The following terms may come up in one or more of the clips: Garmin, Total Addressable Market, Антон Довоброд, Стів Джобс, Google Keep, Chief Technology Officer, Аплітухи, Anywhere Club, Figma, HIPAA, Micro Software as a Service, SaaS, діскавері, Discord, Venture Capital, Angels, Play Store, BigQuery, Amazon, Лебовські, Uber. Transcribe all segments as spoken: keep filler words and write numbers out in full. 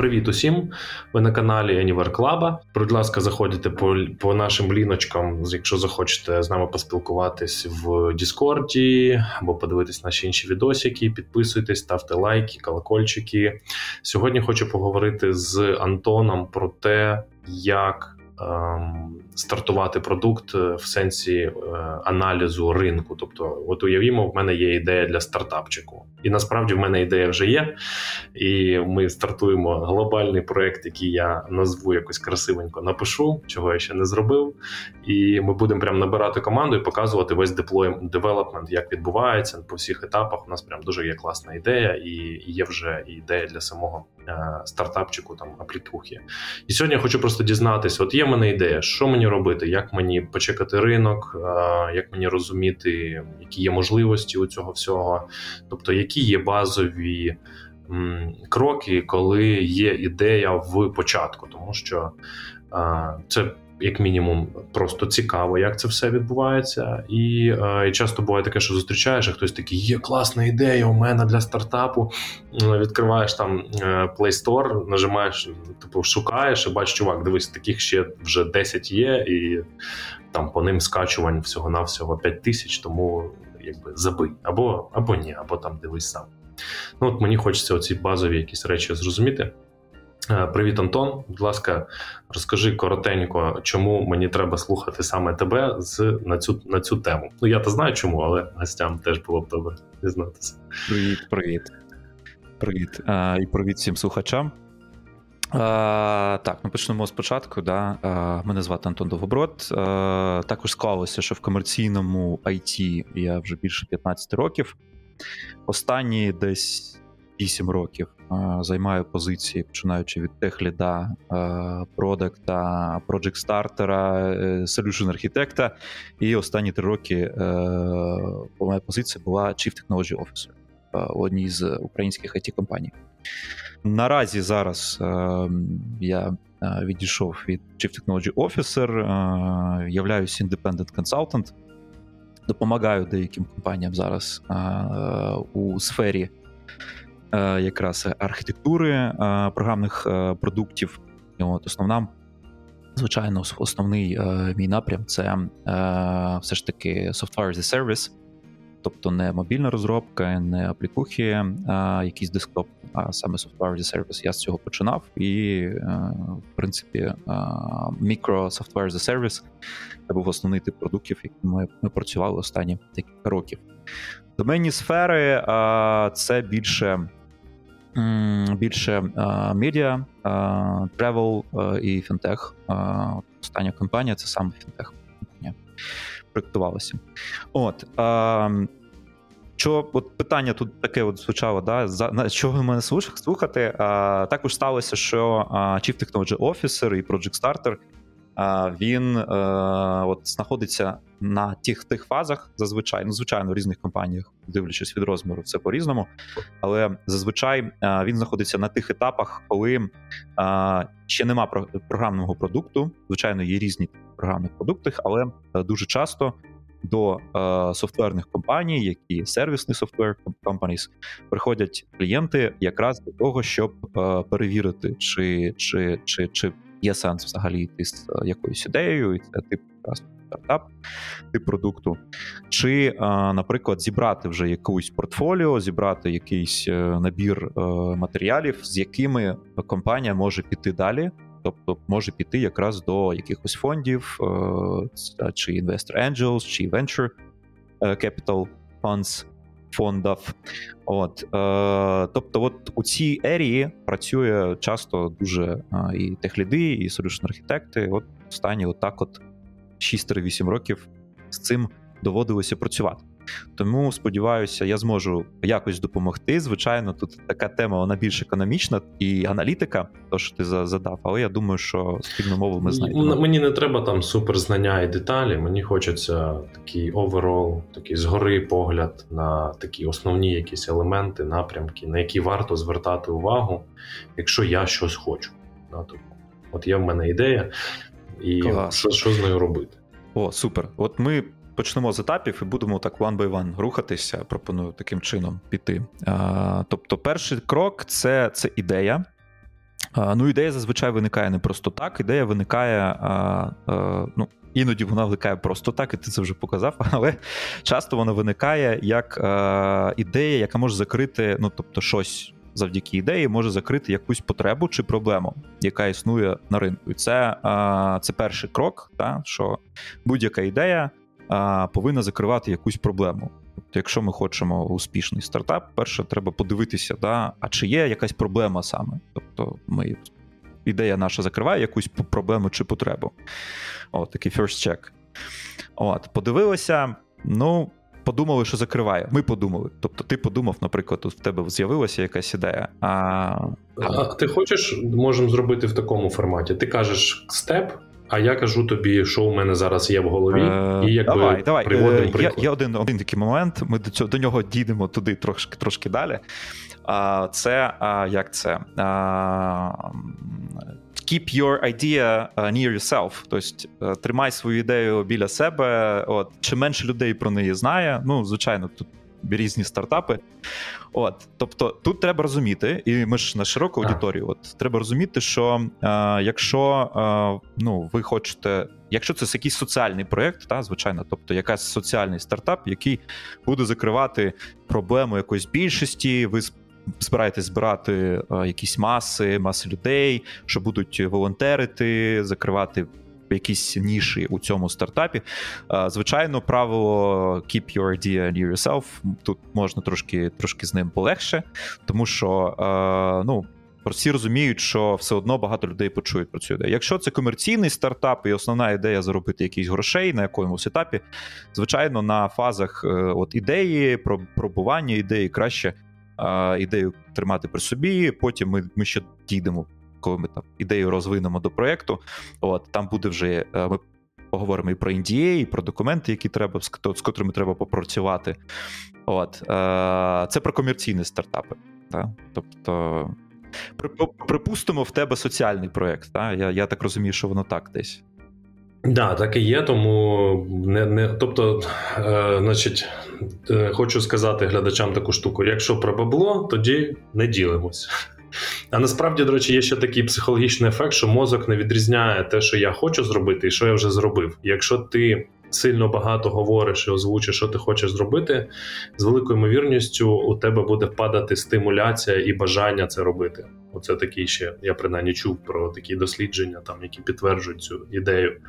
Привіт усім, ви на каналі Anywhere Club. Будь ласка, заходьте по, по нашим ліночкам, якщо захочете з нами поспілкуватись в Діскорді, або подивитись наші інші відосики, підписуйтесь, ставте лайки, колокольчики. Сьогодні хочу поговорити з Антоном про те, як стартувати продукт в сенсі аналізу ринку. Тобто, от уявімо, в мене є ідея для стартапчику. І насправді в мене ідея вже є. І ми стартуємо глобальний проект, який я назву якось красивенько, напишу, чого я ще не зробив. І ми будемо прям набирати команду і показувати весь девелопмент, як відбувається по всіх етапах. У нас прям дуже є класна ідея і є вже ідея для самого стартапчику, там, Аплітухи. І сьогодні я хочу просто дізнатися, от є в мене ідея, що мені робити, як мені почекати ринок, як мені розуміти, які є можливості у цього всього, тобто які є базові м, кроки, коли є ідея в початку, тому що а, це як мінімум просто цікаво, як це все відбувається. І, е, і часто буває таке, що зустрічаєш, а хтось такий, є класна ідея у мене для стартапу. Відкриваєш там Play Store, нажимаєш, типу, шукаєш і бачиш, чувак, дивись, таких ще вже десять є, і там по ним скачувань всього-навсього п'ять тисяч, тому якби забий. Або, або ні, або там дивись сам. Ну от мені хочеться оці базові якісь речі зрозуміти. Привіт, Антон. Будь ласка, розкажи коротенько, чому мені треба слухати саме тебе з, на, цю, на цю тему. Ну, я-то знаю чому, але гостям теж було б добре дізнатися. Привіт, привіт. Привіт. А, і привіт всім слухачам. А, так, ми почнемо спочатку. Да? А, мене звати Антон Довоброд. А, також склалося, що в комерційному ай ті я вже більше п'ятнадцять років. Останні десь вісім років займаю позиції, починаючи від техліда, продакта, проджект стартера, solution архітекта. І останні три роки моя позиція була Chief Technology Officer в одній з українських ай ті-компаній. Наразі зараз я відійшов від Chief Technology Officer, являюсь Independent Consultant, допомагаю деяким компаніям зараз у сфері якраз архітектури програмних продуктів. От основна, звичайно, основний мій напрям – це все ж таки Software as a Service, тобто не мобільна розробка, не аплікухи, а якийсь десктоп, а саме Software as a Service. Я з цього починав і, в принципі, Micro Software as a Service – це був основний тип продуктів, які ми, ми працювали останні декілька років. Доменні сфери – це більше, більше медіа, тревел і фінтех. Остання компанія – це саме фінтех компанія. Проєктувалася. От, що, от питання тут таке от звучало, да? За, чого ви мене слухати? А, також сталося, що Chief Technology Officer і Project Starter він а, от, знаходиться на тих тих фазах, зазвичай, ну, звичайно, в різних компаніях, дивлячись від розміру, все по-різному, але зазвичай а, він знаходиться на тих етапах, коли а, ще нема про- програмного продукту, звичайно, є різні програмні продукти, але а, дуже часто до а, софтверних компаній, які сервісні software companies, приходять клієнти якраз для того, щоб а, перевірити, чи, чи, чи, чи є сенс взагалі йти з якоюсь ідеєю, і це тип стартап, тип продукту. Чи, наприклад, зібрати вже якусь портфоліо, зібрати якийсь набір матеріалів, з якими компанія може піти далі, тобто може піти якраз до якихось фондів, чи Investor Angels, чи Venture Capital Funds, фондів. От, е, тобто от у цій ерії працює часто дуже е, і техліди, і солюшн-архітекти. От останні от так от шість-вісім років з цим доводилося працювати. Тому, сподіваюся, я зможу якось допомогти. Звичайно, тут така тема, вона більш економічна і аналітика, то, що ти задав, але я думаю, що спільну мову ми знайдемо. Мені не треба там суперзнання і деталі, мені хочеться такий оверол, такий згори погляд на такі основні якісь елементи, напрямки, на які варто звертати увагу, якщо я щось хочу. От є в мене ідея, і що, що з нею робити. О, супер. От ми почнемо з етапів і будемо так one by one рухатися, пропоную таким чином піти. А, тобто перший крок – це це ідея. Ну, ідея зазвичай виникає не просто так, ідея виникає, а, а, ну, іноді вона виникає просто так, і ти це вже показав, але часто вона виникає як а, ідея, яка може закрити, ну, тобто щось завдяки ідеї може закрити якусь потребу чи проблему, яка існує на ринку. І це, а, це перший крок, та, що будь-яка ідея а, повинна закривати якусь проблему. Тобто, якщо ми хочемо успішний стартап, перше треба подивитися, да, а чи є якась проблема саме. Тобто, ми, ідея наша закриває якусь проблему чи потребу. О, такий first check. От, подивилися, ну, подумали, що закриває. Ми подумали. Тобто, ти подумав, наприклад, в тебе з'явилася якась ідея. А, а ти хочеш, можемо зробити в такому форматі. Ти кажеш степ, а я кажу тобі, що у мене зараз є в голові, і якби давай, давай. Приводимо приклад. Є, є один, один такий момент, ми до, цього, до нього дійдемо туди трошки, трошки далі. Це, як це? Keep your idea near yourself. Тобто, тримай свою ідею біля себе. От, чим менше людей про неї знає, ну, звичайно, тут різні стартапи. От, тобто, тут треба розуміти, і ми ж на широку аудиторію, от, треба розуміти, що е, якщо е, ну, ви хочете, якщо це якийсь соціальний проєкт, та, звичайно, тобто якийсь соціальний стартап, який буде закривати проблему якоїсь більшості, ви збираєтесь збирати е, якісь маси, маси людей, що будуть волонтерити, закривати якісь ніші у цьому стартапі. Звичайно, правило keep your idea near yourself тут можна трошки, трошки з ним полегше, тому що ну, всі розуміють, що все одно багато людей почують про цю ідею. Якщо це комерційний стартап і основна ідея заробити якісь грошей на якомусь етапі, звичайно, на фазах от, ідеї, пробування ідеї краще ідею тримати при собі, потім ми, ми ще дійдемо, коли ми там ідею розвинемо до проєкту, от, там буде вже, ми поговоримо і про ен ді ей, і про документи, які треба, з котрими треба попрацювати. От, це про комерційні стартапи. Да? Тобто, припустимо, в тебе соціальний проєкт. Да? Я, я так розумію, що воно так десь. Так, да, так і є, тому не, не тобто, е, значить, е, хочу сказати глядачам таку штуку, якщо про бабло, тоді не ділимось. А насправді, до речі, є ще такий психологічний ефект, що мозок не відрізняє те, що я хочу зробити і що я вже зробив. Якщо ти сильно багато говориш і озвучиш, що ти хочеш зробити, з великою ймовірністю у тебе буде падати стимуляція і бажання це робити. Оце такі ще, я принаймні чув про такі дослідження, там, які підтверджують цю ідею.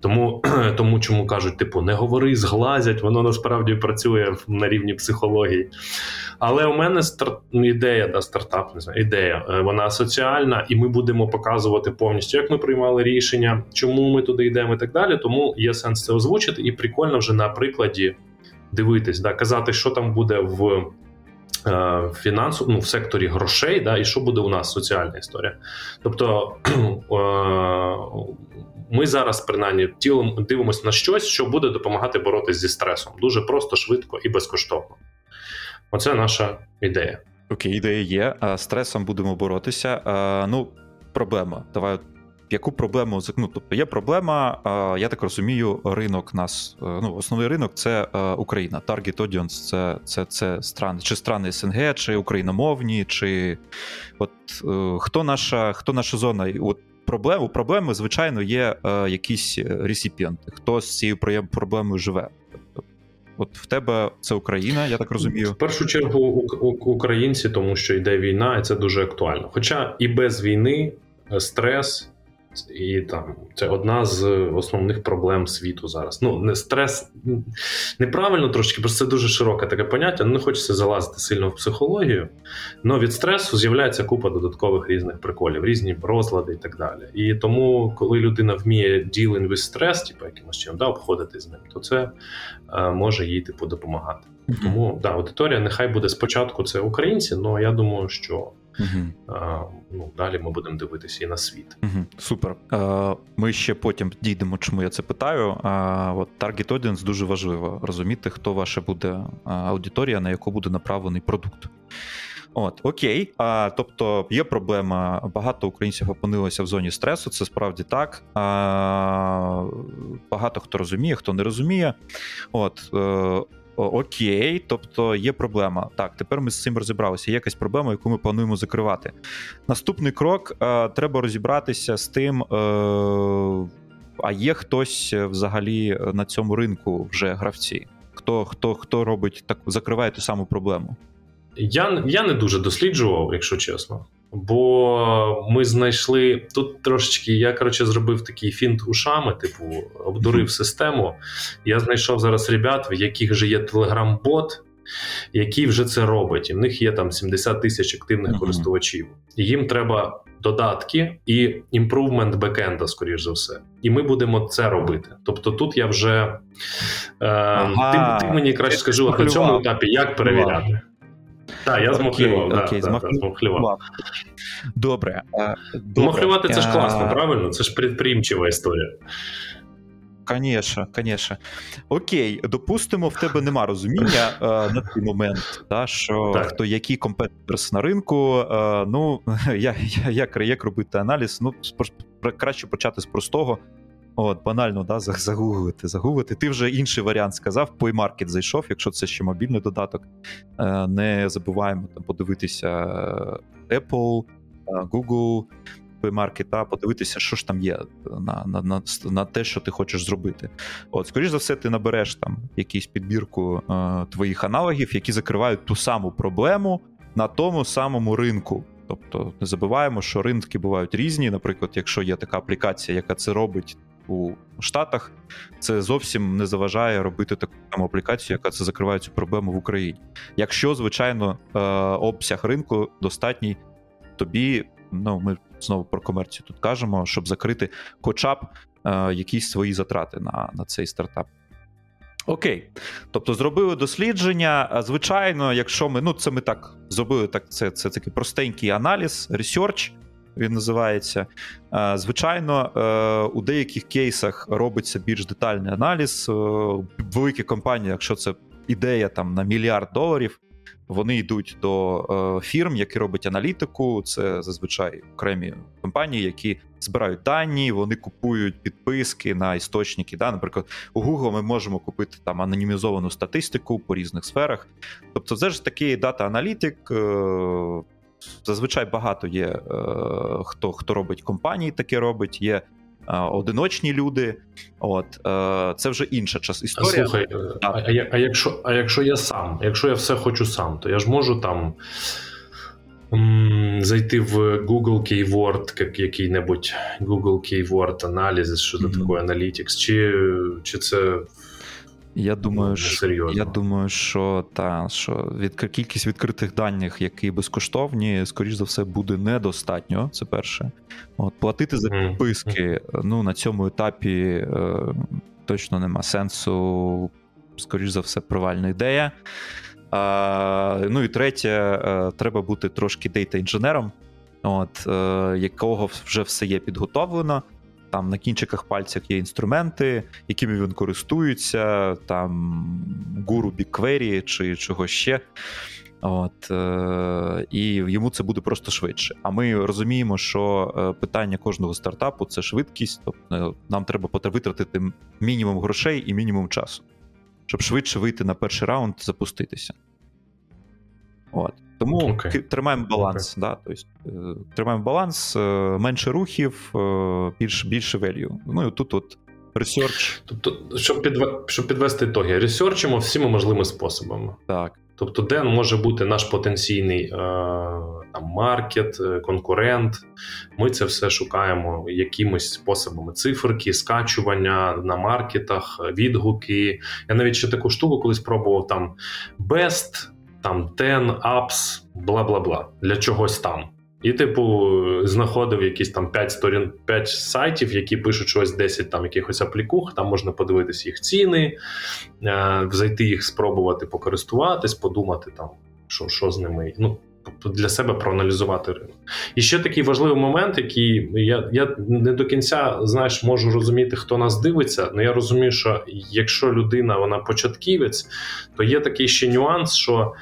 Тому, тому чому кажуть, типу, не говори, зглазять, воно насправді працює на рівні психології. Але у мене старт... ідея, да, стартап, не знаю, ідея, вона соціальна, і ми будемо показувати повністю, як ми приймали рішення, чому ми туди йдемо і так далі, тому є сенс це озвучити, і прикольно вже на прикладі дивитись, да, казати, що там буде в... Фінансу, ну, в секторі грошей, да, і що буде у нас соціальна історія. Тобто ми зараз, принаймні, тілом дивимося на щось, що буде допомагати боротися зі стресом. Дуже просто, швидко і безкоштовно. Оце наша ідея. Окей, ідея є. А стресом будемо боротися. А, ну, проблема. Давай, яку проблему? Ну, тобто є проблема, а, я так розумію, ринок нас, ну, основний ринок – це а, Україна. Target audience це, – це, це страни, чи страни ес ен ге, чи україномовні, чи от а, хто наша, хто наша зона? От проблем, у проблеми, звичайно, є а, якісь реципієнти, хто з цією проблемою живе. От в тебе це Україна, я так розумію. В першу чергу українці, тому що йде війна, і це дуже актуально. Хоча і без війни стрес – і там це одна з основних проблем світу зараз. Ну, не стрес неправильно трошки, бо це дуже широке таке поняття. Ну, не хочеться залазити сильно в психологію. Но від стресу з'являється купа додаткових різних приколів, різні розлади і так далі. І тому, коли людина вміє dealing with stress, типу якимось чином, да, обходити з ним, то це е, може їй типу допомагати. Mm-hmm. Тому да, аудиторія нехай буде спочатку це українці, але я думаю, що. Угу. А, ну, далі ми будемо дивитися і на світ. Угу. Супер. А, ми ще потім дійдемо, чому я це питаю. А, от Target Audience дуже важливо розуміти, хто ваша буде аудиторія, на яку буде направлений продукт. От, окей. А, тобто є проблема, багато українців опинилося в зоні стресу, це справді так. А, багато хто розуміє, хто не розуміє. От, окей, тобто є проблема. Так, тепер ми з цим розібралися, є якась проблема, яку ми плануємо закривати. Наступний крок, е, треба розібратися з тим, е, а є хтось взагалі на цьому ринку вже гравці? Хто, хто, хто робить так, закриває ту саму проблему? Я, я не дуже досліджував, якщо чесно. Бо ми знайшли тут трошечки, я, коротше, зробив такий фінт ушами, типу, обдурив систему. Я знайшов зараз ребят, в яких же є телеграм-бот, який вже це робить. І в них є там сімдесят тисяч активних uh-huh. користувачів. І їм треба додатки і імпрувмент бекенда, скоріш за все. І ми будемо це робити. Тобто тут я вже... Е, ага. ти, ти мені краще скажи, на цьому етапі, як перевіряти? Так, я змахлював. Окей, да, окей, да, змахлював. Да, змахлював. Добре. Змахлювати – це ж класно, а... правильно? Це ж предприємчива історія. Конечно, конечно. Окей, допустимо, в тебе нема розуміння е, на той момент, та, що так. хто який компетенс на ринку, е, ну, я, я, як, як робити аналіз, ну, краще почати з простого. От, банально, да, загуглити, загуглити. Ти вже інший варіант сказав, Play Market зайшов, якщо це ще мобільний додаток. Не забуваємо там подивитися Apple, Google, Play Market, та подивитися, що ж там є на, на, на, на те, що ти хочеш зробити. От, скоріш за все, ти набереш там якусь підбірку е, твоїх аналогів, які закривають ту саму проблему на тому самому ринку. Тобто не забуваємо, що ринки бувають різні. Наприклад, якщо є така аплікація, яка це робить у Штатах, це зовсім не заважає робити таку там аплікацію, яка це закриває цю проблему в Україні. Якщо, звичайно, обсяг ринку достатній тобі, ну, ми знову про комерцію тут кажемо, щоб закрити хоча б якісь свої затрати на, на цей стартап. Окей, тобто зробили дослідження, звичайно, якщо ми, ну це ми так зробили, так це, це такий простенький аналіз, research, він називається. Звичайно, у деяких кейсах робиться більш детальний аналіз. Великі компанії, якщо це ідея там на мільярд доларів, вони йдуть до фірм, які роблять аналітику, це зазвичай окремі компанії, які збирають дані, вони купують підписки на істочники, да? Наприклад, у Google ми можемо купити там анонімізовану статистику по різних сферах. Тобто це ж такий дата-аналітик, зазвичай багато є, хто, хто робить компанії, таке робить, є одиночні люди, от це вже інша час історія. Слухай, а, а, а якщо а якщо я сам, якщо я все хочу сам, то я ж можу там м- зайти в Google Keyword, як який-небудь Google Keyword аналіз, що це mm-hmm. таке аналітикс, чи, чи це я думаю, ну, що, я думаю, що та що від кількість відкритих даних, які безкоштовні, скоріш за все, буде недостатньо. Це перше. От платити за підписки, mm. ну на цьому етапі е, точно нема сенсу. Скоріш за все, провальна ідея. Е, ну і третє, е, треба бути трошки дейта-інженером, от е, якого вже все є підготовлено. Там на кінчиках пальців є інструменти, якими він користується, там гуру BigQuery чи чого ще. От, і йому це буде просто швидше. А ми розуміємо, що питання кожного стартапу – це швидкість. Тобто нам треба витратити мінімум грошей і мінімум часу, щоб швидше вийти на перший раунд, запуститися. От. Тому okay. тримаємо баланс, okay. да, тобто, тримаємо баланс, менше рухів, більш, більше value. Ну і тут от research. Тобто, щоб, підве... щоб підвести ітоги, ресерчимо всіма можливими способами. Так. Тобто, де може бути наш потенційний там, маркет, конкурент, ми це все шукаємо якимось способами. Циферки, скачування на маркетах, відгуки. Я навіть ще таку штуку колись пробував, там, best... там десять apps, бла-бла-бла, для чогось там. І, типу, знаходив якісь там п'ять сторін, п'ять сайтів, які пишуть щось десять там якихось аплікух, там можна подивитись їх ціни, е- зайти їх, спробувати покористуватись, подумати там, що, що з ними. Ну, для себе проаналізувати ринок. І ще такий важливий момент, який я, я не до кінця, знаєш, можу розуміти, хто нас дивиться, але я розумію, що якщо людина, вона початківець, то є такий ще нюанс, що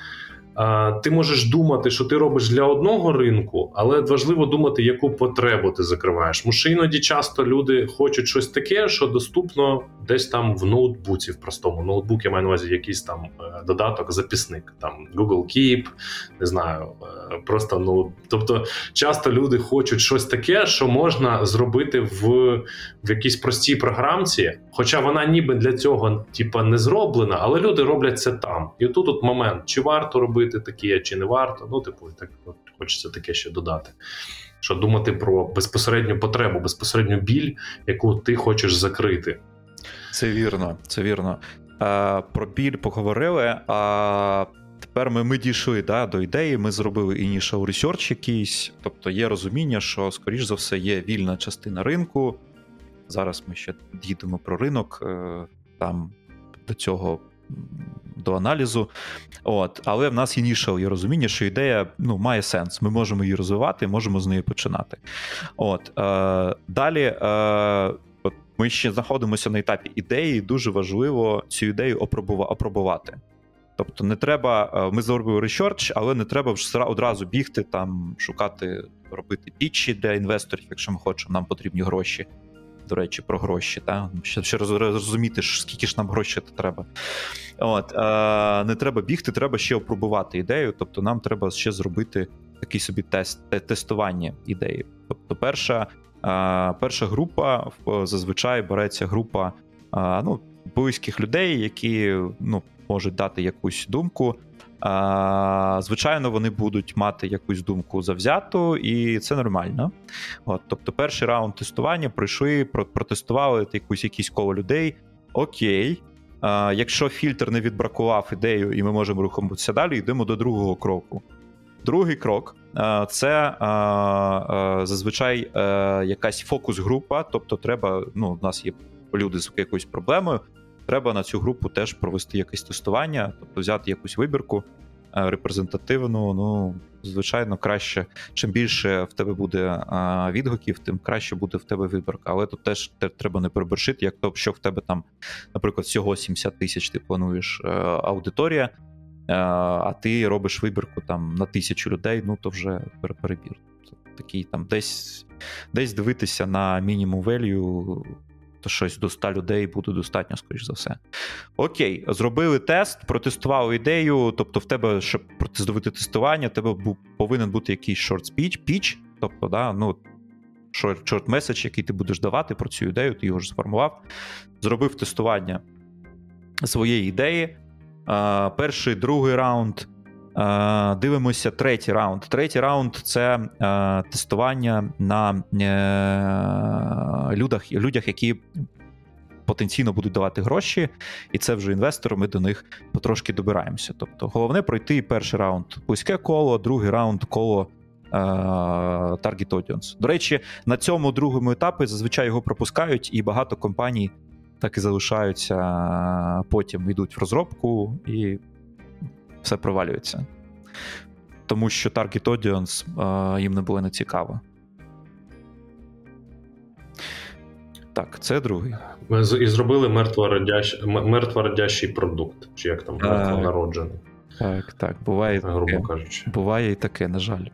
ти можеш думати, що ти робиш для одного ринку, але важливо думати, яку потребу ти закриваєш. Тому що іноді часто люди хочуть щось таке, що доступно десь там в ноутбуці, в простому. Ноутбук, я маю на увазі, якийсь там додаток, записник, там Google Keep, не знаю, просто, ну, тобто часто люди хочуть щось таке, що можна зробити в, в якійсь простій програмці, хоча вона ніби для цього типа не зроблена, але люди роблять це там. І тут от момент, чи варто робити таке, чи не варто, ну, типу, так от, хочеться таке ще додати. Що думати про безпосередню потребу, безпосередню біль, яку ти хочеш закрити. Це вірно, це вірно. А, про біль поговорили, а тепер ми, ми дійшли да, до ідеї, ми зробили initial research якийсь, тобто є розуміння, що, скоріш за все, є вільна частина ринку. Зараз ми ще дійдемо про ринок, там до цього, до аналізу. От. Але в нас initial є розуміння, що ідея ну, має сенс, ми можемо її розвивати, можемо з неї починати. От. Далі... Ми ще знаходимося на етапі ідеї, і дуже важливо цю ідею опробувати. Тобто не треба, ми зробили ресерч, але не треба одразу бігти, там, шукати, робити пітчі для інвесторів, якщо ми хочемо, нам потрібні гроші. До речі, про гроші, та? Щоб ще розуміти, скільки ж нам грошей треба. От, не треба бігти, треба ще опробувати ідею, тобто нам треба ще зробити такий собі тест, тестування ідеї. Тобто перша Перша група, зазвичай береться група ну, близьких людей, які ну, можуть дати якусь думку. Звичайно, вони будуть мати якусь думку завзяту, і це нормально. От, тобто перший раунд тестування пройшли, протестували якусь, якісь коло людей. Окей, якщо фільтр не відбракував ідею і ми можемо рухатися далі, йдемо до другого кроку. Другий крок – це зазвичай якась фокус-група, тобто треба, ну, в нас є люди з якоюсь проблемою, треба на цю групу теж провести якесь тестування, тобто взяти якусь вибірку репрезентативну, ну, звичайно, краще, чим більше в тебе буде відгуків, тим краще буде в тебе вибірка, але тут теж треба не переборщити, як то, що в тебе там, наприклад, всього сімдесят тисяч ти плануєш аудиторія, а ти робиш вибірку там на тисячу людей, ну то вже перебір. Такий там десь, десь дивитися на мінімум value, то щось до ста людей буде достатньо, скоріш за все. Окей, зробили тест, протестували ідею, тобто в тебе, щоб здобути тестування, в тебе був, повинен бути якийсь short speech, pitch, тобто, да, ну, short message, який ти будеш давати про цю ідею, ти його ж сформував, зробив тестування своєї ідеї. Uh, перший, другий раунд, uh, дивимося третій раунд. Третій раунд – це uh, тестування на uh, людях, людях, які потенційно будуть давати гроші, і це вже інвестори, ми до них потрошки добираємося. Тобто головне пройти перший раунд – близьке коло, другий раунд – коло uh, target audience. До речі, на цьому другому етапі зазвичай його пропускають, і багато компаній так і залишаються, потім йдуть в розробку і все провалюється. Тому що target audience їм не було не цікаво. Так, це другий. І зробили мертвородящий продукт, чи як там, мертвонароджений. Так, так, буває, грубо кажучи. Буває і таке, на жаль.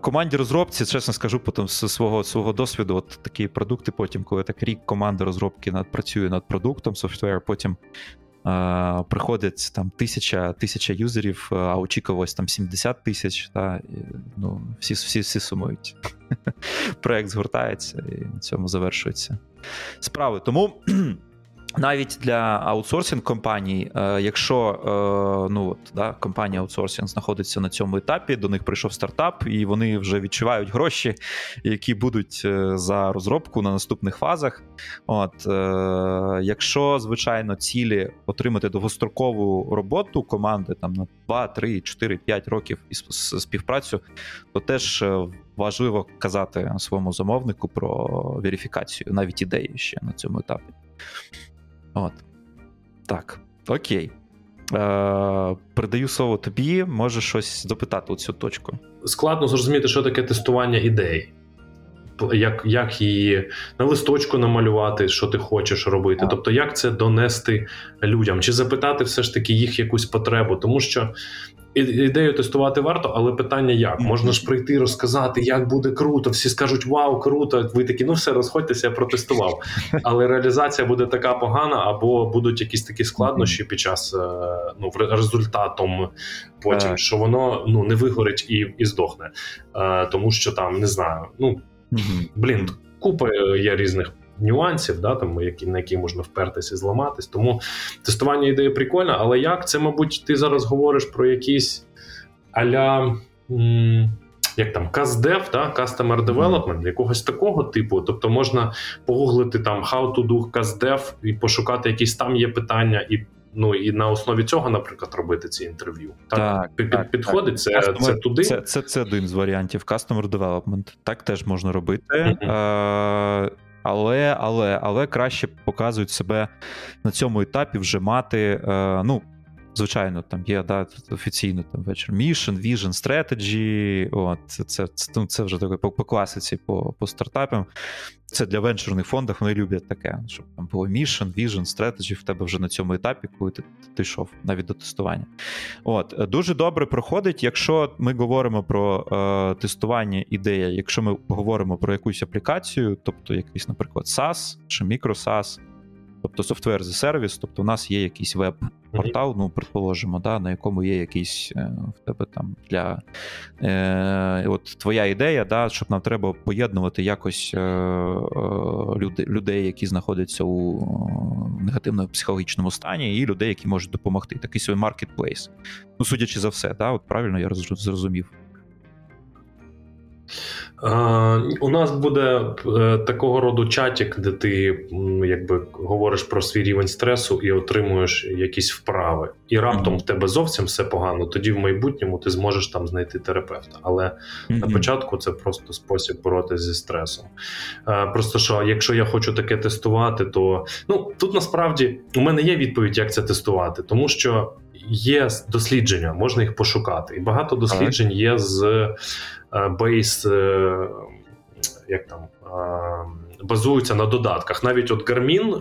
Команді розробці, чесно скажу, потім з свого, свого досвіду, от такі продукти потім, коли так рік команда розробки над, працює над продуктом, софтвер, потім е, приходять там тисяча, тисяча юзерів, а очікувалось там сімдесят тисяч, та, ну, всі, всі, всі сумують. Проект згортається і на цьому завершується справи. Тому навіть для аутсорсинг-компаній, якщо ну, от, да, компанія аутсорсинг знаходиться на цьому етапі, до них прийшов стартап, і вони вже відчувають гроші, які будуть за розробку на наступних фазах. От, якщо, звичайно, цілі отримати довгострокову роботу команди там, на два, три, чотири, п'ять років і співпрацю, то теж важливо казати своєму замовнику про верифікацію, навіть ідеї ще на цьому етапі. От. Так, окей. Е, передаю слово тобі, можеш щось допитати у цю точку. Складно зрозуміти, що таке тестування ідей. Як, як її на листочку намалювати, що ти хочеш робити. А. Тобто, як це донести людям? Чи запитати все ж таки їх якусь потребу? Тому що Ідею тестувати варто, але питання як? Можна ж прийти, розказати, як буде круто, всі скажуть, вау, круто, ви такі, ну все, розходьтеся, я протестував. Але реалізація буде така погана, або будуть якісь такі складнощі під час, ну, результатом потім, так, що воно, ну, не вигорить і, і здохне. Тому що там, не знаю, ну, блін, купа є різних нюансів, да, там, які, на які можна впертись і зламатись. Тому тестування ідеї прикольно, але як? Це, мабуть, ти зараз говориш про якісь а-ля, м- як там, CastDev, да? Customer Development, якогось такого типу. Тобто можна погуглити там how to do CastDev і пошукати якісь там є питання, і, ну, і на основі цього, наприклад, робити ці інтерв'ю. Так, так, так підходить? Так. Це, Customer, це туди? Це, це, це один з варіантів. Customer Development. Так теж можна робити. Uh-huh. Але, але, але краще показують себе на цьому етапі вже мати, ну, звичайно, там є, да, офіційно там вечір mission, vision, strategy, от, це, це, це вже таке по, по класиці, по, по стартапам. Це для венчурних фондів, вони люблять таке, щоб там було mission, vision, strategy в тебе вже на цьому етапі, коли ти, ти йшов навіть до тестування. От, дуже добре проходить, якщо ми говоримо про е, тестування ідеї, якщо ми говоримо про якусь аплікацію, тобто якийсь, наприклад, SaaS чи мікро-SaaS, тобто Software as a Service, тобто у нас є якийсь веб-портал, ну, предположимо, да, на якому є якийсь в тебе там для... Е, от твоя ідея, да, щоб нам треба поєднувати якось е, люди, людей, які знаходяться у негативно-психологічному стані, і людей, які можуть допомогти. Такий собі маркетплейс. Ну, судячи за все, да, от правильно я зрозумів. Uh, у нас буде uh, такого роду чатик, де ти ну, якби говориш про свій рівень стресу і отримуєш якісь вправи. І раптом mm-hmm. в тебе зовсім все погано, тоді в майбутньому ти зможеш там знайти терапевта. Але mm-hmm. на початку це просто спосіб боротися зі стресом. Uh, просто що, якщо я хочу таке тестувати, то... Ну, тут насправді у мене є відповідь, як це тестувати, тому що є дослідження, можна їх пошукати. І багато досліджень okay. є з... Бейс, як там, базуються на додатках. Навіть от Garmin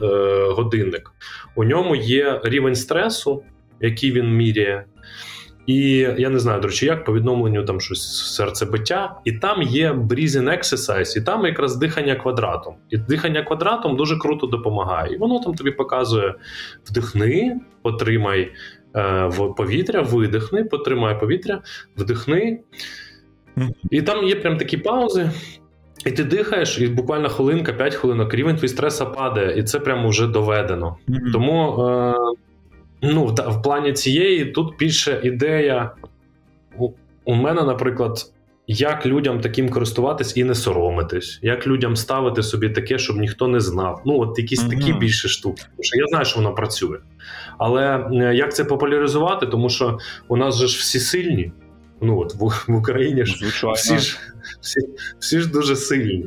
годинник, у ньому є рівень стресу, який він міряє. І я не знаю, до речі, як по відновленню там щось серцебиття. І там є breathing exercise, і там якраз дихання квадратом. І дихання квадратом дуже круто допомагає. І воно там тобі показує: вдихни, потримай повітря, видихни, потримай повітря, вдихни. І там є прям такі паузи, і ти дихаєш, і буквально хвилинка, п'ять хвилинок, рівень твій стресу падає, і це прямо вже доведено. Mm-hmm. Тому е, ну, в, в плані цієї тут більше ідея у, у мене, наприклад, як людям таким користуватись і не соромитись, як людям ставити собі таке, щоб ніхто не знав. Ну, от якісь mm-hmm. такі більше штуки. Тому що я знаю, що воно працює. Але е, як це популяризувати, тому що у нас же ж всі сильні. Ну от в, в Україні ж всі ж, всі, всі ж дуже сильні.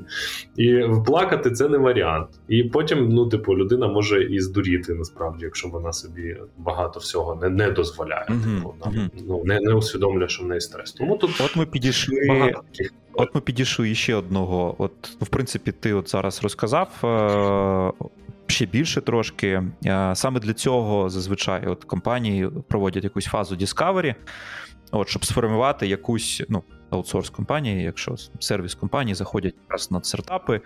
І плакати це не варіант. І потім, ну, типу, людина може і здуріти, насправді, якщо вона собі багато всього не, не дозволяє. Mm-hmm. Типу, да? mm-hmm. Ну, не, не усвідомлює, що в неї стрес. Тому тут от ми підійшли багато таких. От ми підійшли ще одного. От, в принципі, ти от зараз розказав ще більше трошки. Саме для цього зазвичай от компанії проводять якусь фазу Discovery. От, щоб сформувати якусь, ну, аутсорс-компанії, якщо сервіс-компанії заходять якраз на стартапи,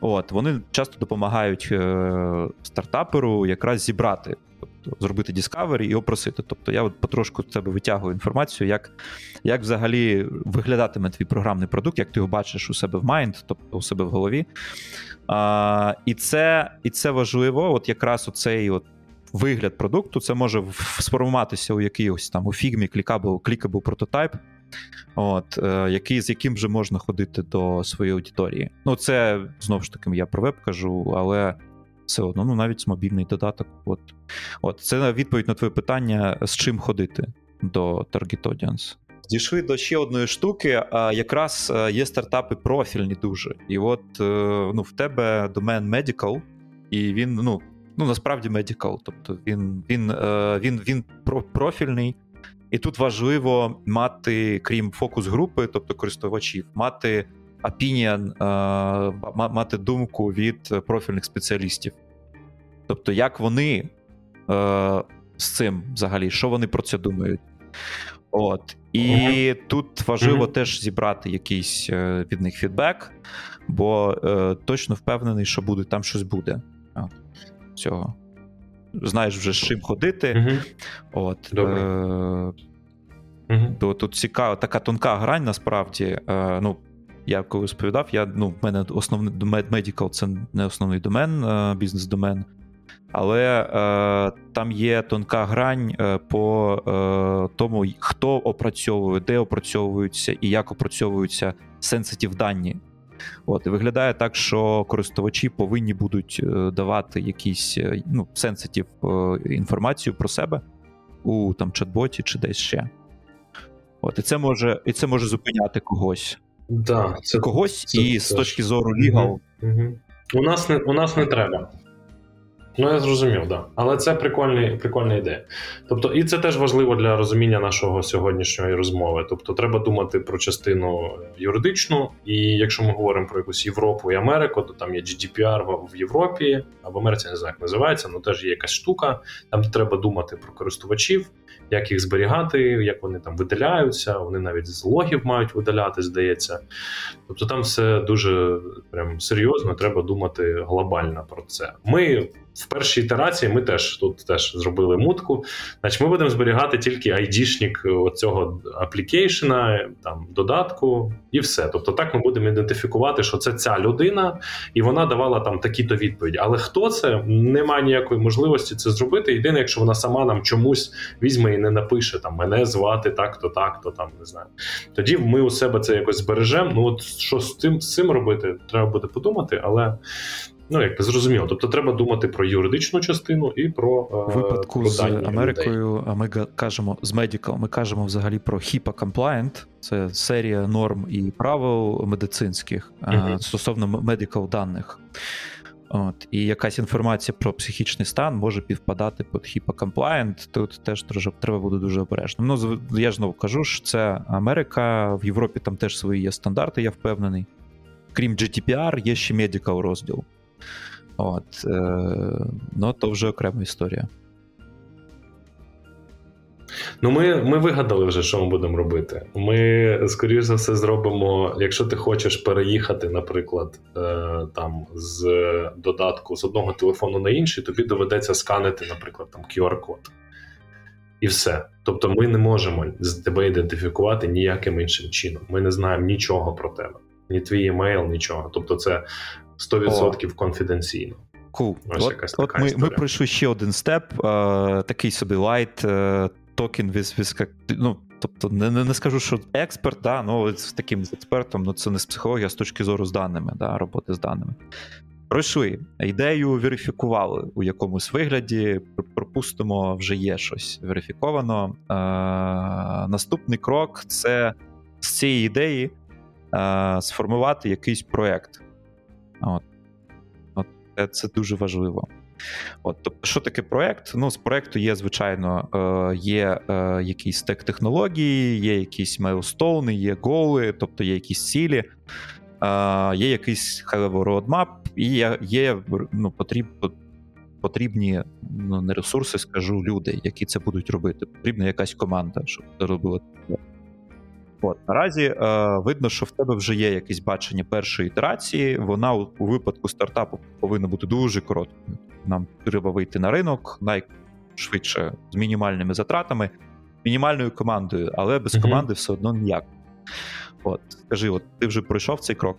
от, вони часто допомагають е- стартаперу якраз зібрати, тобто, зробити Discovery і опросити. Тобто я от потрошку з тебе витягую інформацію, як, як взагалі виглядатиме твій програмний продукт, як ти його бачиш у себе в mind, тобто у себе в голові. А, і, це, і це важливо, от якраз оцей от вигляд продукту, це може сформуватися у якийсь там у Figma клікабл прототайп, от, е, який, з яким вже можна ходити до своєї аудиторії. Ну, це, знову ж таки, я про веб кажу, але все одно, ну, навіть мобільний додаток. От. От, це відповідь на твоє питання, з чим ходити до Target Audience. Дійшли до ще одної штуки, а якраз є стартапи профільні дуже. І от, ну, в тебе домен Medical, і він, ну, Ну, насправді медикал, тобто він, він, він, він профільний, і тут важливо мати, крім фокус-групи, тобто користувачів, мати opinion, мати думку від профільних спеціалістів. Тобто, як вони з цим взагалі, що вони про це думають? От. І mm-hmm. тут важливо mm-hmm. теж зібрати якийсь від них фідбек, бо е, точно впевнений, що буде, там щось буде. От. Цього. Знаєш вже, з чим ходити. Mm-hmm. От. Добре. Е, mm-hmm. то, тут цікава, така тонка грань, насправді. Е, ну, я коли розповідав, я, ну, в мене основний медикал, це не основний домен, е, бізнес-домен. Але е, там є тонка грань е, по е, тому, хто опрацьовує, де опрацьовуються і як опрацьовуються сенситив дані. От, і виглядає так, що користувачі повинні будуть давати якісь, ну, сенситив е, інформацію про себе у там чат-боті чи десь ще. От, і це може, і це може зупиняти когось. Да, це, когось це, і це, з точки зору legal. Угу. У нас не, у нас не треба. Ну, я зрозумів, так. Да. Але це прикольний, прикольна ідея. Тобто, і це теж важливо для розуміння нашого сьогоднішньої розмови. Тобто, треба думати про частину юридичну, і якщо ми говоримо про якусь Європу і Америку, то там є джі ді пі ар в Європі, а в Америці, не знаю, як називається, але теж є якась штука, там треба думати про користувачів, як їх зберігати, як вони там видаляються, вони навіть з логів мають видаляти, здається. Тобто, там все дуже прям серйозно, треба думати глобально про це. Ми... В першій ітерації ми теж тут теж зробили мутку. Значить, ми будемо зберігати тільки айдішнік оцього аплікейшена, там, додатку і все. Тобто так ми будемо ідентифікувати, що це ця людина, і вона давала там такі-то відповіді. Але хто це? Немає ніякої можливості це зробити. Єдине, якщо вона сама нам чомусь візьме і не напише, там, мене звати так-то, так-то, там, не знаю. Тоді ми у себе це якось збережемо. Ну от що з цим, з цим робити, треба буде подумати, але... Ну, як зрозуміло. Тобто треба думати про юридичну частину і про дані. В випадку з Америкою, а ми кажемо з медикал, ми кажемо взагалі про HIPAA compliant, це серія норм і правил медицинських uh-huh. стосовно медикал даних. От, і якась інформація про психічний стан може підпадати під HIPAA compliant, тут теж треба буде дуже обережно. Ну, я ж знову кажу, що це Америка, в Європі там теж свої є стандарти, я впевнений. Крім джі ді пі ар, є ще медикал розділ. От, е, ну то вже окрема історія. Ну, ми, ми вигадали вже, що ми будемо робити. Ми, скоріш за все, зробимо, якщо ти хочеш переїхати, наприклад, е, там з додатку з одного телефону на інший, тобі доведеться сканити, наприклад, там кью ар код. І все. Тобто ми не можемо тебе ідентифікувати ніяким іншим чином. Ми не знаємо нічого про тебе. Ні твій емейл, нічого. Тобто це сто відсотків конфіденційно. Cool. Ось от, от ми, ми пройшли ще один степ, е, такий собі лайт, токен віз, ну, тобто не, не скажу, що експерт, да, ну, з таким експертом, ну, це не з психології, а з точки зору з даними, да, роботи з даними. Пройшли, ідею верифікували у якомусь вигляді, пропустимо, вже є щось верифіковано. Е, наступний крок – це з цієї ідеї е, сформувати якийсь проєкт. От. От. Це дуже важливо. От. Тобто, що таке проєкт? Ну, з проєкту є, звичайно, є якісь стек технології, є якісь мейлстоуни, є голи, тобто є якісь цілі, є якийсь high-level roadmap, і є, є ну, потріб, потрібні, ну, не ресурси, скажу, люди, які це будуть робити. Потрібна якась команда, щоб це робила. От, наразі е, видно, що в тебе вже є якесь бачення першої ітерації. Вона у, у випадку стартапу повинна бути дуже короткою. Нам треба вийти на ринок найшвидше з мінімальними затратами, мінімальною командою, але без mm-hmm. команди все одно ніяк. От, скажи, от ти вже пройшов цей крок?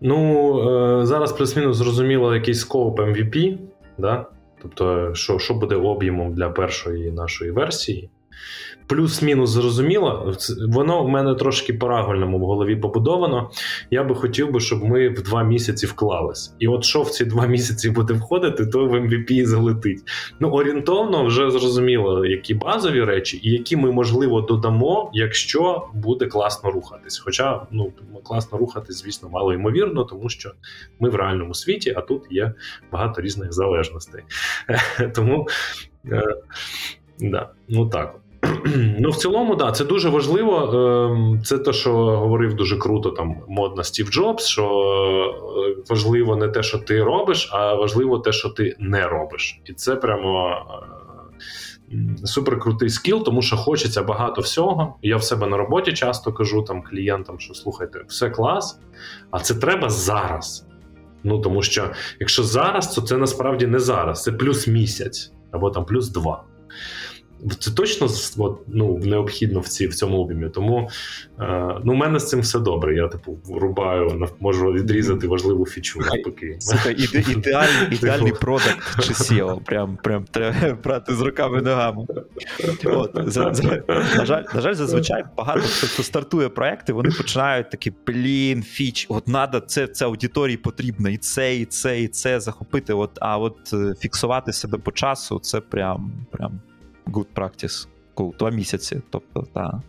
Ну, е, зараз плюс-мінус зрозуміло якийсь скоуп ем ві пі, да? Тобто що, що буде об'ємом для першої нашої версії. Плюс-мінус зрозуміло, воно в мене трошки по-рагульному в голові побудовано. Я би хотів би, щоб ми в два місяці вклались. І от що в ці два місяці буде входити, то в ем ві пі залетить. Ну, орієнтовно вже зрозуміло, які базові речі і які ми, можливо, додамо, якщо буде класно рухатись. Хоча, ну, класно рухатись, звісно, мало ймовірно, тому що ми в реальному світі, а тут є багато різних залежностей. Тому, да, ну так. Ну, в цілому, да, це дуже важливо. Це те, що говорив дуже круто, там, модно Стів Джобс, що важливо не те, що ти робиш, а важливо те, що ти не робиш. І це прямо суперкрутий скіл, тому що хочеться багато всього. Я в себе на роботі часто кажу там клієнтам, що слухайте, все клас, а це треба зараз. Ну, тому що якщо зараз, то це насправді не зараз, це плюс місяць або там плюс два. Це точно от, ну, необхідно в, ці, в цьому об'ємі. Тому е, ну, у мене з цим все добре. Я типу рубаю, можу відрізати важливу фічу. Слухай, іде, ідеальний, ідеальний продакт чи сео. Прям, прям треба брати з руками і ногами. От, за, за, на, жаль, на жаль, зазвичай багато хто стартує проекти, вони починають такі, блін, фіч, от надо, це, це аудиторії потрібно, і це, і це, і це захопити. От, а от фіксувати себе по часу, це прям, прям good practice, cool. Два місяці, тобто, та.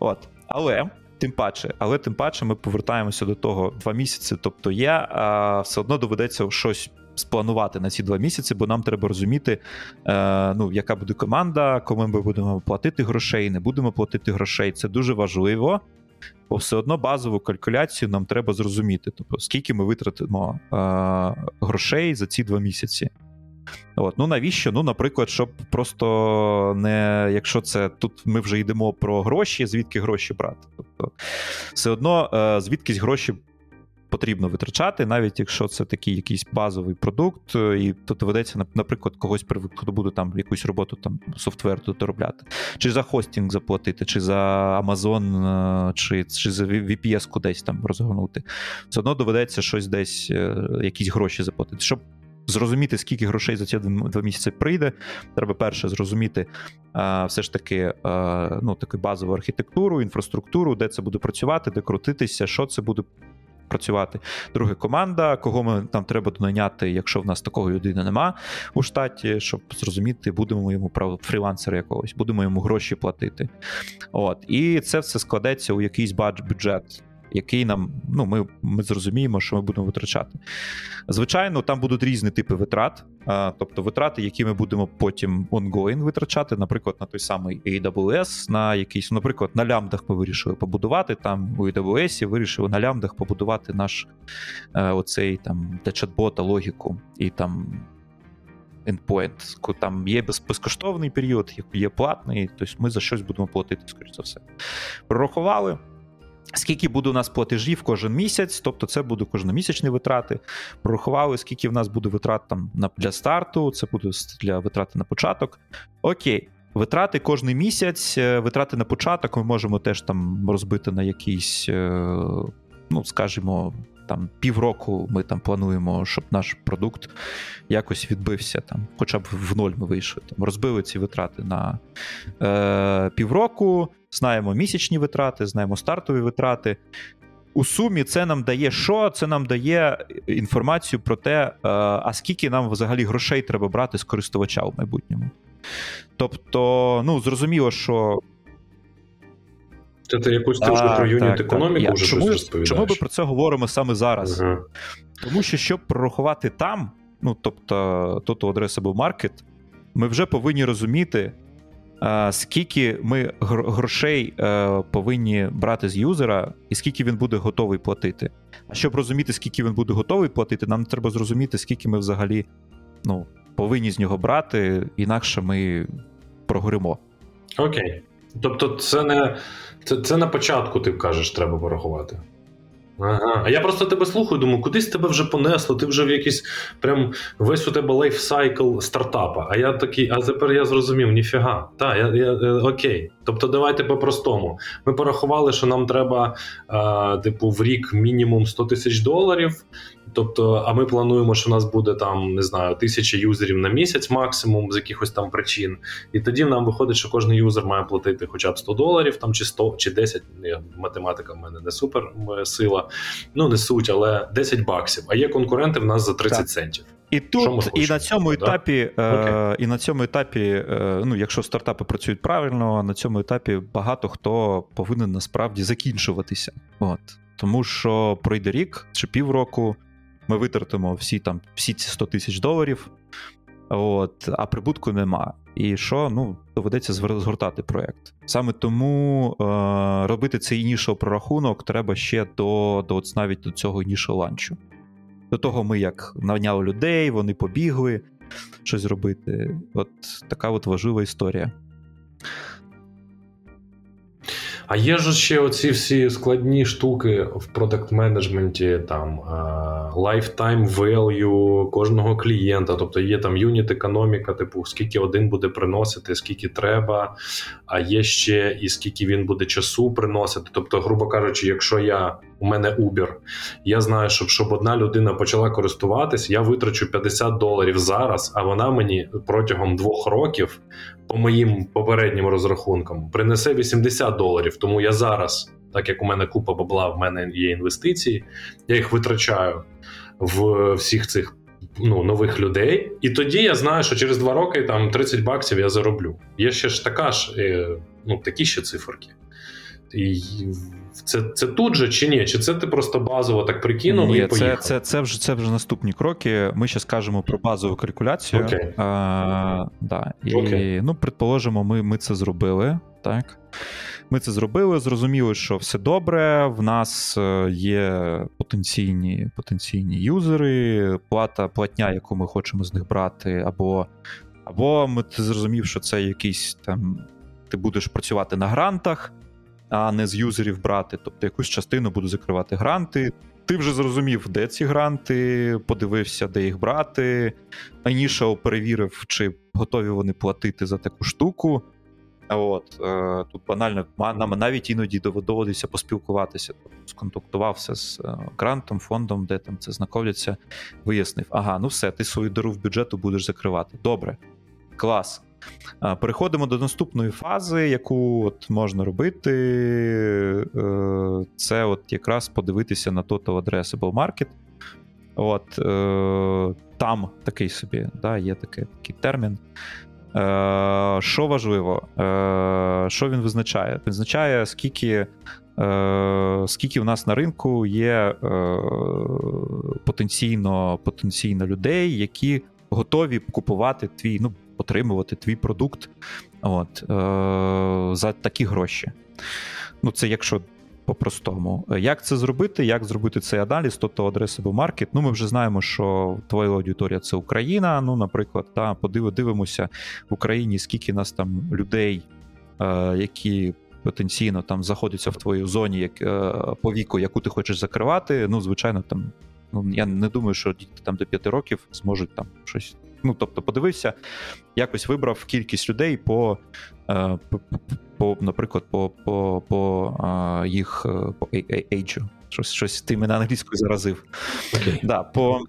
От. Але, тим паче, але тим паче ми повертаємося до того, два місяці, тобто я а, все одно доведеться щось спланувати на ці два місяці, бо нам треба розуміти, е, ну, яка буде команда, кому ми будемо платити грошей, не будемо платити грошей, це дуже важливо, бо все одно базову калькуляцію нам треба зрозуміти, тобто, скільки ми витратимо е, грошей за ці два місяці. От, ну навіщо? Ну, наприклад, щоб просто не, якщо це, тут ми вже йдемо про гроші, звідки гроші брати. Тобто, все одно звідкись гроші потрібно витрачати, навіть якщо це такий якийсь базовий продукт, і то доведеться, наприклад, когось привикнути, хто буде там якусь роботу, там, софтвер доробляти. Чи за хостинг заплатити, чи за Amazon, чи, чи за ві пі ес кудись там розгорнути. Все одно доведеться щось десь, якісь гроші заплатити. Щоб зрозуміти, скільки грошей за ці два місяці прийде, треба перше зрозуміти а, все ж таки а, ну, таку базову архітектуру, інфраструктуру, де це буде працювати, де крутитися, що це буде працювати. Друге, команда, кого ми нам треба найняти, якщо в нас такого людини нема у штаті, щоб зрозуміти, будемо ми йому фрілансера якогось, будемо йому гроші платити. От. І це все складеться у якийсь бюджет, який нам, ну, ми, ми зрозуміємо, що ми будемо витрачати. Звичайно, там будуть різні типи витрат, а, тобто витрати, які ми будемо потім ongoing витрачати, наприклад, на той самий ей дабл ю ес, на якийсь, наприклад, на лямдах ми вирішили побудувати, там у ей дабл ю ес вирішили на лямдах побудувати наш а, оцей там чат-бота, логіку і там endpoint. Там є безкоштовний період, є платний, тобто ми за щось будемо платити, скоріш за все. Прорахували, скільки буде у нас платежів кожен місяць, тобто це буде кожномісячні витрати. Прорахували, скільки в нас буде витрат там на, для старту, це буде для витрати на початок. Окей, витрати кожен місяць, витрати на початок ми можемо теж там розбити на якісь, ну скажімо, там півроку ми там плануємо, щоб наш продукт якось відбився, там, хоча б в ноль ми вийшли. Там, розбили ці витрати на е, півроку, знаємо місячні витрати, знаємо стартові витрати. У сумі це нам дає що? Це нам дає інформацію про те, е, а скільки нам взагалі грошей треба брати з користувача у майбутньому. Тобто, ну, зрозуміло, що це якусь ти вже про юніт економіку вже щось розповідаєш. Чому ми про це говоримо саме зараз? Угу. Тому що, щоб прорахувати там, ну, тобто, Total Addressable Market, ми вже повинні розуміти, скільки ми грошей повинні брати з юзера і скільки він буде готовий платити. А щоб розуміти, скільки він буде готовий платити, нам треба зрозуміти, скільки ми взагалі, ну, повинні з нього брати, інакше ми прогоримо. Окей. Тобто це не це, це на початку, ти кажеш, треба порахувати. Ага. А я просто тебе слухаю, думаю, кудись тебе вже понесло, ти вже в якийсь прям весь у тебе лайфсайкл стартапа. А я такий, а тепер я зрозумів, ніфіга. Та, я, я, окей. Тобто давайте по-простому. Ми порахували, що нам треба а, типу, в рік мінімум сто тисяч доларів, тобто, а ми плануємо, що у нас буде там, не знаю, тисяча юзерів на місяць максимум з якихось там причин. І тоді нам виходить, що кожен юзер має платити хоча б сто доларів, там, чи сто, чи десять, математика в мене не супер сила, ну не суть, але десять баксів, а є конкуренти в нас за тридцять центів. І тут, і на цьому етапі, е, і на цьому етапі, е, ну, якщо стартапи працюють правильно, на цьому етапі багато хто повинен насправді закінчуватися. От. Тому що пройде рік чи півроку, ми витратимо всі там всі ці сто тисяч доларів, от, а прибутку нема. І що? Ну, доведеться згортати проєкт. Саме тому е, робити цей initial прорахунок треба ще до, до навіть до цього initial ланчу. До того ми як навняли людей, вони побігли, щось робити. От така от важлива історія. А є ж ще оці всі складні штуки в продакт-менеджменті, там, lifetime value кожного клієнта, тобто є там юніт-економіка, типу, скільки один буде приносити, скільки треба, а є ще і скільки він буде часу приносити. Тобто, грубо кажучи, якщо я, у мене Uber, я знаю, що щоб одна людина почала користуватись, я витрачу п'ятдесят доларів зараз, а вона мені протягом двох років, по моїм попереднім розрахункам, принесе вісімдесят доларів, тому я зараз, так як у мене купа бабла, в мене є інвестиції, я їх витрачаю в всіх цих, ну, нових людей, і тоді я знаю, що через два роки там тридцять баксів я зароблю. Є ще ж така ж, ну, такі ще циферки. І це, це тут же чи ні? Чи це ти просто базово так прикинув ні, і поїхав? Ні, це, це, це, вже, це вже наступні кроки. Ми ще скажемо про базову калькуляцію. Окей. А, да. І, Окей. Ну, предположимо, ми, ми це зробили. Так. Ми це зробили, зрозуміли, що все добре, в нас є потенційні, потенційні юзери, плата, платня, яку ми хочемо з них брати, або, або ми зрозумів, що це якийсь там, ти будеш працювати на грантах, а не з юзерів брати, тобто якусь частину буду закривати гранти. Ти вже зрозумів, де ці гранти, подивився, де їх брати, інішал перевірив, чи готові вони платити за таку штуку. От, тут банально, нам навіть іноді доводиться поспілкуватися. Сконтактувався з грантом, фондом, де там це знаходяться, вияснив. Ага, ну все, ти свою діру в бюджету будеш закривати. Добре, клас. Переходимо до наступної фази, яку от можна робити. Це от якраз подивитися на Total Addressable Market. От, там такий собі, да, є такий, такий термін. Е, що важливо, е, що він визначає? Він визначає, скільки, е, скільки в нас на ринку є е, потенційно, потенційно людей, які готові купувати твій, ну, отримувати твій продукт, от, е, за такі гроші. Ну, це якщо по-простому. Як це зробити? Як зробити цей аналіз? Тобто Addressable Market. Ну, ми вже знаємо, що твоя аудиторія – це Україна. Ну, наприклад, та, подивимося в Україні, скільки нас там людей, е, які потенційно там заходяться в твоїй зоні, як, е, по віку, яку ти хочеш закривати. Ну, звичайно, там, ну, я не думаю, що діти там до п'яти років зможуть там щось. Ну, тобто, подивився, якось вибрав кількість людей по, е, по, по наприклад, по, по, по е, їх по ейджу. Щось, щось ти мене англійською заразив. Окей, да, по...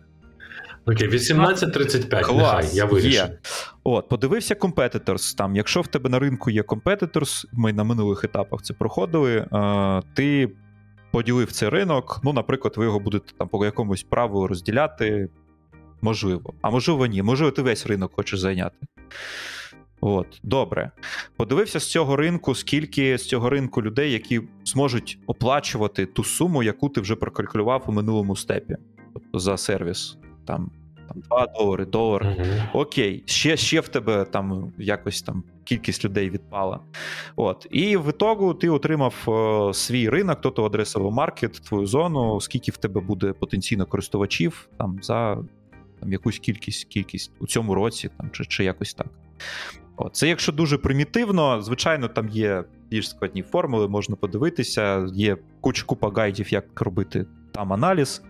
Окей, вісімнадцять тридцять п'ять, клас, нехай, я вирішив. Є. От, подивився competitors. Там, якщо в тебе на ринку є competitors, ми на минулих етапах це проходили, е, ти поділив цей ринок, ну, наприклад, ви його будете там по якомусь правилу розділяти. Можливо. А можливо ні. Можливо, ти весь ринок хочеш зайняти. От. Добре. Подивився з цього ринку, скільки з цього ринку людей, які зможуть оплачувати ту суму, яку ти вже прокалькулював у минулому степі. Тобто за сервіс. Там, там два долари, долар. Mm-hmm. Окей. Ще, ще в тебе там якось там кількість людей відпала. От. І в ітогу ти отримав о, свій ринок, тобто адресовий маркет, твою зону, скільки в тебе буде потенційно користувачів там за... Там, якусь кількість, кількість у цьому році, там, чи, чи якось так. О, це якщо дуже примітивно, звичайно, там є більш складні формули, можна подивитися, є куча купа гайдів, як робити там аналіз.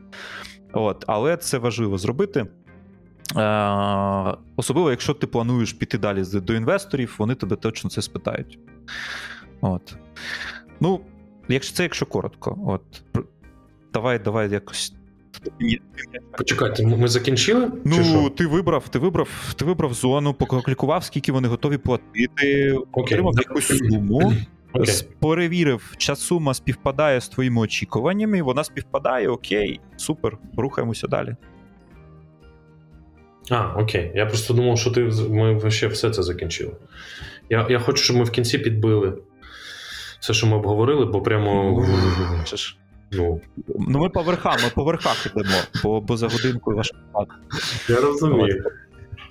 От, але це важливо зробити. Е, особливо, якщо ти плануєш піти далі до інвесторів, вони тебе точно це спитають. От. Ну, якщо це якщо коротко. От. Давай, давай якось... Почекайте, ми закінчили? Ну, ти вибрав, ти вибрав, ти вибрав зону, поклікував, скільки вони готові платити, отримав якусь суму, перевірив, чи сума співпадає з твоїми очікуваннями, вона співпадає, окей, супер, рухаємося далі. А, окей. Я просто думав, що ти ми ще все це закінчили. Я, я хочу, щоб ми в кінці підбили все, що ми обговорили, бо прямо... Ну, ну ми по верхам, ми по верхах йдемо, бо, бо за годинку важко. Я розумію.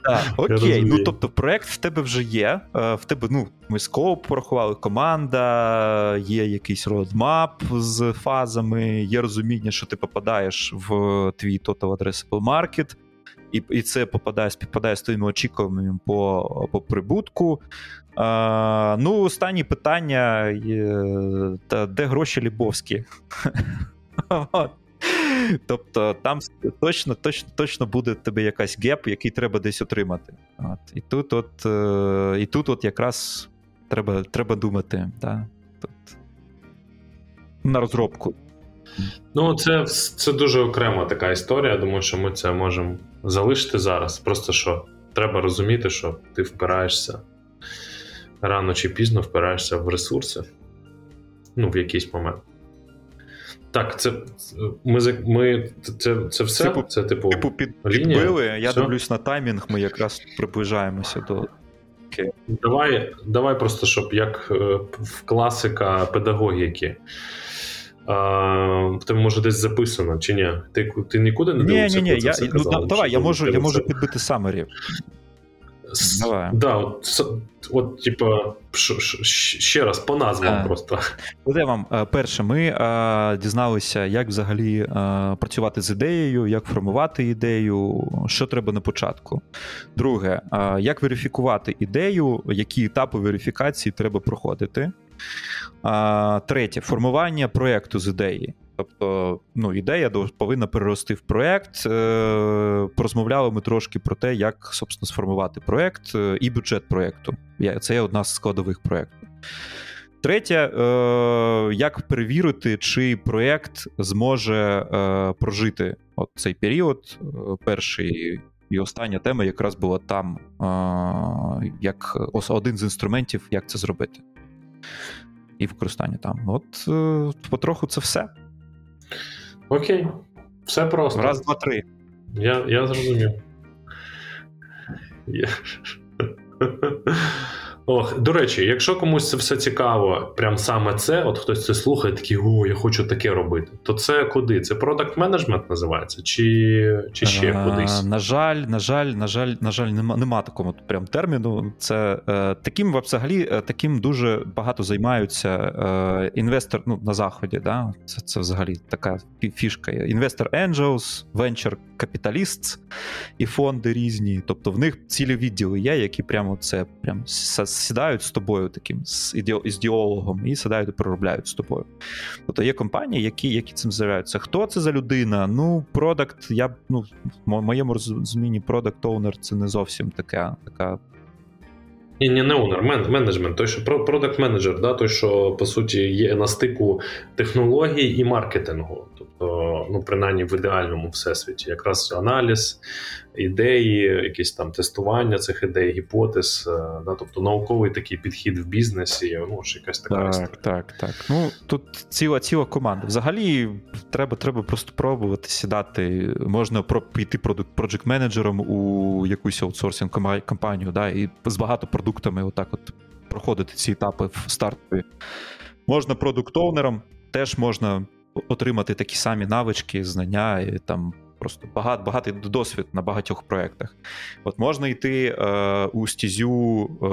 Так, окей, розумію. Ну тобто проєкт в тебе вже є, в тебе, ну, ми скоп порахували, команда, є якийсь roadmap з фазами, є розуміння, що ти попадаєш в твій Total Addressable Market, і, і це попадає, співпадає з тими очікуваннями по, по прибутку. А, ну, останнє питання, та, де гроші Лібовські? Тобто там точно, точно, точно буде тебе якась геп, який треба десь отримати. От. І тут, от, і тут от якраз треба, треба думати, да? Тут. На розробку. Ну, це, це дуже окрема така історія. Я думаю, що ми це можемо залишити зараз. Просто що треба розуміти, що ти впираєшся рано чи пізно впираєшся в ресурси. Ну, в якийсь момент. Так, це ми, ми це, це все. Типу, це типу, типу під, підбили. Я все? Дивлюсь на таймінг, ми якраз приближаємося до. Okay. Давай, давай просто, щоб як в класика педагогіки. Ти може десь записано, чи ні? Ти, ти нікуди не дивився? Ні, ні, ні. Ну, да, давай, я можу, я можу підбити самері. С, давай. Да, от, от типа, ще раз, по назвам а, просто. Оце вам перше, ми а, дізналися, як взагалі а, працювати з ідеєю, як формувати ідею, що треба на початку. Друге, а, як верифікувати ідею, які етапи верифікації треба проходити. А, третє, формування проєкту з ідеї. Тобто, ну, ідея повинна перерости в проєкт. Порозмовляли ми трошки про те, як, собственно, сформувати проєкт і бюджет проєкту. Це є одна з складових проєкту. Третє, як перевірити, чи проєкт зможе прожити от цей період. Перший і остання тема якраз була там, як один з інструментів, як це зробити. І використання там. От потроху це все. Окей. Все просто. Раз, два, три. Я, я зрозумів. Я... Ох, до речі, якщо комусь це все цікаво, прям саме це, от хтось це слухає, такий, о, я хочу таке робити, то це куди? Це продакт-менеджмент називається? Чи, чи ще а, кудись? На жаль, на жаль, на жаль, на жаль, нема, нема такого прям терміну. Це е, таким, взагалі, таким дуже багато займаються е, інвестор, ну, на Заході, да? Це, це взагалі така фішка є. Інвестор Angels, Venture Capital і фонди різні, тобто в них цілі відділи є, які прямо це, прям сідають з тобою таким, з ідеологом, і сідають і проробляють з тобою. Тобто є компанії, які, які цим з'являються. Хто це за людина? Ну, продакт, я, ну, в моєму розумінні продакт-оунер це не зовсім така... така... Ні, не оунер, мен, менеджмент, той, що продакт-менеджер, да, той, що, по суті, є на стику технологій і маркетингу. Тобто, ну, принаймні, в ідеальному всесвіті. Якраз аналіз, ідеї, якісь там тестування цих ідей, гіпотез, да, тобто науковий такий підхід в бізнесі, ну, ж якась така так, історія. Так, так. Ну, тут ціла, ціла команда. Взагалі, треба, треба просто пробувати сідати. Можна піти проджект-менеджером у якусь аутсорсинг-компанію, да, і з багато продуктами отак от проходити ці етапи в стартові. Можна продукт-оунером, теж можна отримати такі самі навички, знання, і там просто багат, багатий досвід на багатьох проєктах. От можна йти е, у стізю е,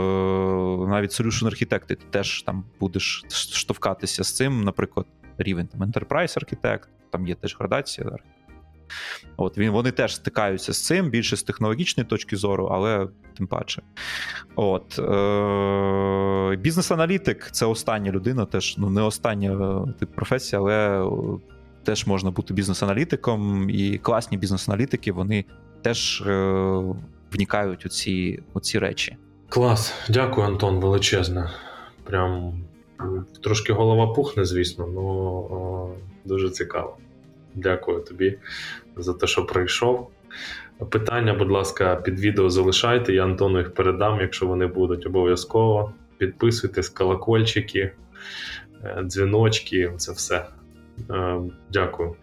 навіть solution architect, ти теж там будеш штовхатися з цим, наприклад, рівень там enterprise architect, там є теж градація. От, він, вони теж стикаються з цим, більше з технологічної точки зору, але тим паче. От, е- бізнес-аналітик – це остання людина, теж, ну, не остання тип професія, але теж можна бути бізнес-аналітиком, і класні бізнес-аналітики, вони теж е- вникають у ці, у ці речі. Клас, дякую, Антон, величезне. Прям трошки голова пухне, звісно, але дуже цікаво. Дякую тобі за те, що прийшов. Питання, будь ласка, під відео залишайте, я Антону їх передам, якщо вони будуть, обов'язково. Підписуйтесь, колокольчики, дзвіночки, це все. Дякую.